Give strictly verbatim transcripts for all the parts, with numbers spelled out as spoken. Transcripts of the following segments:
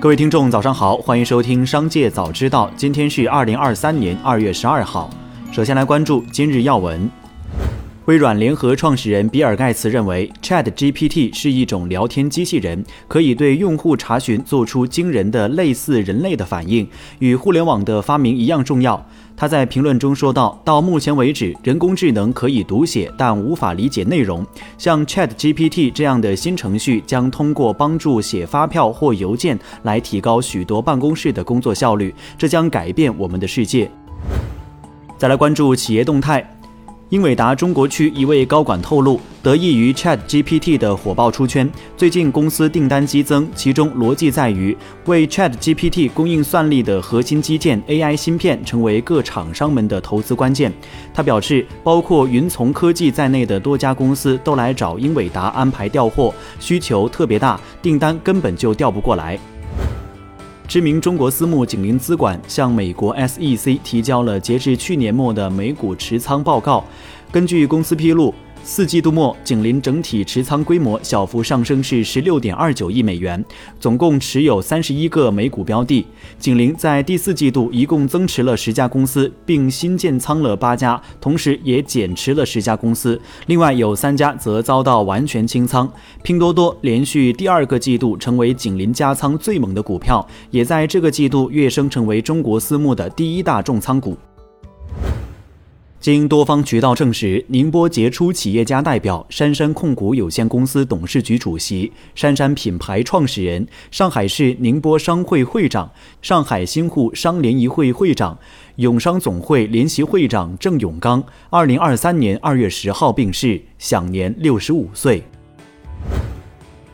各位听众早上好，欢迎收听商界早知道，今天是二零二三年二月十二号。首先来关注今日要闻。微软联合创始人比尔盖茨认为 ChatGPT 是一种聊天机器人，可以对用户查询做出惊人的类似人类的反应，与互联网的发明一样重要。他在评论中说道，到目前为止，人工智能可以读写，但无法理解内容。像 ChatGPT 这样的新程序将通过帮助写发票或邮件来提高许多办公室的工作效率，这将改变我们的世界。再来关注企业动态。英伟达中国区一位高管透露，得益于 ChatGPT 的火爆出圈，最近公司订单激增，其中逻辑在于为 ChatGPT 供应算力的核心基建 A I 芯片成为各厂商们的投资关键。他表示，包括云从科技在内的多家公司都来找英伟达安排调货，需求特别大，订单根本就调不过来。知名中国私募景林资管向美国 S E C 提交了截至去年末的美股持仓报告。根据公司披露，四季度末景林整体持仓规模小幅上升至 十六点二九亿美元，总共持有三十一个美股标的。景林在第四季度一共增持了十家公司，并新建仓了八家，同时也减持了十家公司，另外有三家则遭到完全清仓。拼多多连续第二个季度成为景林加仓最猛的股票，也在这个季度跃升成为中国私募的第一大重仓股。经多方渠道证实，宁波杰出企业家代表、杉杉控股有限公司董事局主席、杉杉品牌创始人、上海市宁波商会会长、上海新沪商联谊会会长、永商总会联席会长郑永刚，二零二三年二月十号病逝，享年六十五岁。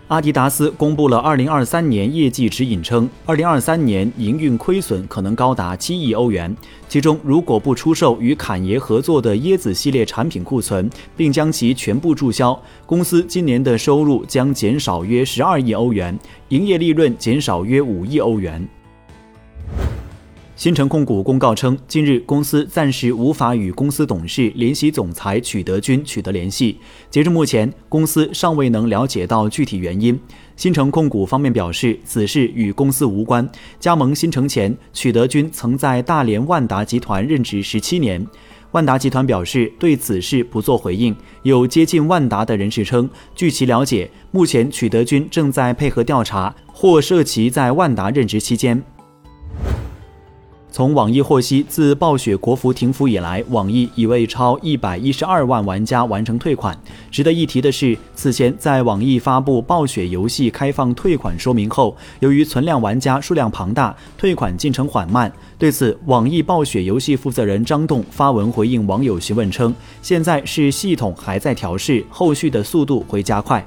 阿迪达斯公布了二零二三年业绩指引称，二零二三年营运亏损可能高达七亿欧元，其中如果不出售与侃爷合作的椰子系列产品库存，并将其全部注销，公司今年的收入将减少约十二亿欧元，营业利润减少约五亿欧元。新城控股公告称，近日公司暂时无法与公司董事、联席总裁曲德军取得联系。截至目前，公司尚未能了解到具体原因。新城控股方面表示，此事与公司无关。加盟新城前，曲德军曾在大连万达集团任职十七年。万达集团表示对此事不做回应。有接近万达的人士称，据其了解，目前曲德军正在配合调查，或涉及在万达任职期间。从网易获悉，自暴雪国服停服以来，网易已为超一百一十二万玩家完成退款。值得一提的是，此前在网易发布暴雪游戏开放退款说明后，由于存量玩家数量庞大，退款进程缓慢。对此，网易暴雪游戏负责人张栋发文回应网友询问称，现在是系统还在调试，后续的速度会加快。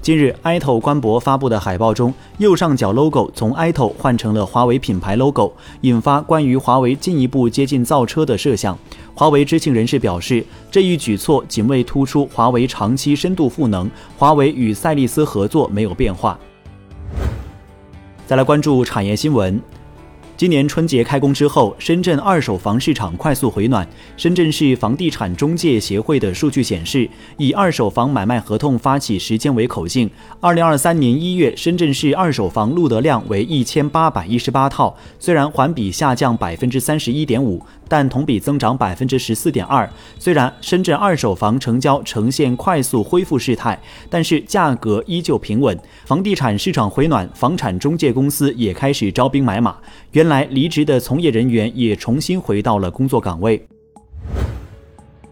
近日 A I T O 官博发布的海报中，右上角 logo 从 A I T O 换成了华为品牌 logo， 引发关于华为进一步接近造车的设想。华为知情人士表示，这一举措仅为突出华为长期深度赋能，华为与赛力斯合作没有变化。再来关注产业新闻。今年春节开工之后，深圳二手房市场快速回暖。深圳市房地产中介协会的数据显示，以二手房买卖合同发起时间为口径，二零二三年一月，深圳市二手房录得量为一千八百一十八套，虽然环比下降 百分之三十一点五， 但同比增长 百分之十四点二。 虽然深圳二手房成交呈现快速恢复势态，但是价格依旧平稳。房地产市场回暖，房产中介公司也开始招兵买马，原来离职的从业人员也重新回到了工作岗位。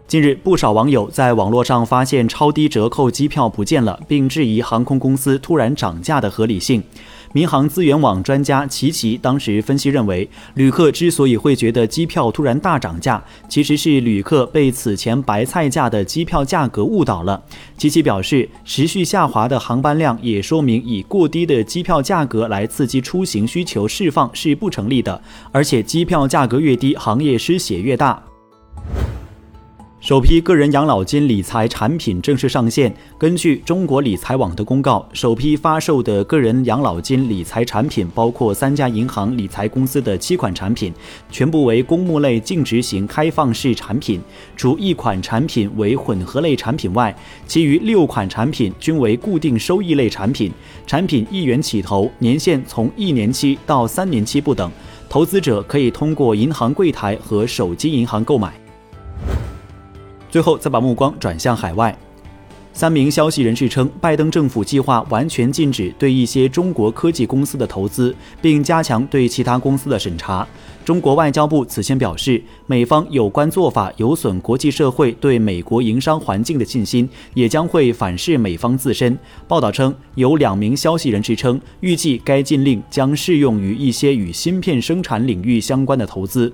近日，不少网友在网络上发现超低折扣机票不见了，并质疑航空公司突然涨价的合理性。民航资源网专家齐齐当时分析认为，旅客之所以会觉得机票突然大涨价，其实是旅客被此前白菜价的机票价格误导了。齐齐表示，持续下滑的航班量也说明以过低的机票价格来刺激出行需求释放是不成立的，而且机票价格越低，行业失血越大。首批个人养老金理财产品正式上线。根据中国理财网的公告，首批发售的个人养老金理财产品包括三家银行理财公司的七款产品，全部为公募类净值型开放式产品，除一款产品为混合类产品外，其余六款产品均为固定收益类产品，产品一元起投，年限从一年期到三年期不等，投资者可以通过银行柜台和手机银行购买。最后再把目光转向海外，三名消息人士称，拜登政府计划完全禁止对一些中国科技公司的投资，并加强对其他公司的审查。中国外交部此前表示，美方有关做法有损国际社会对美国营商环境的信心，也将会反噬美方自身。报道称，有两名消息人士称，预计该禁令将适用于一些与芯片生产领域相关的投资。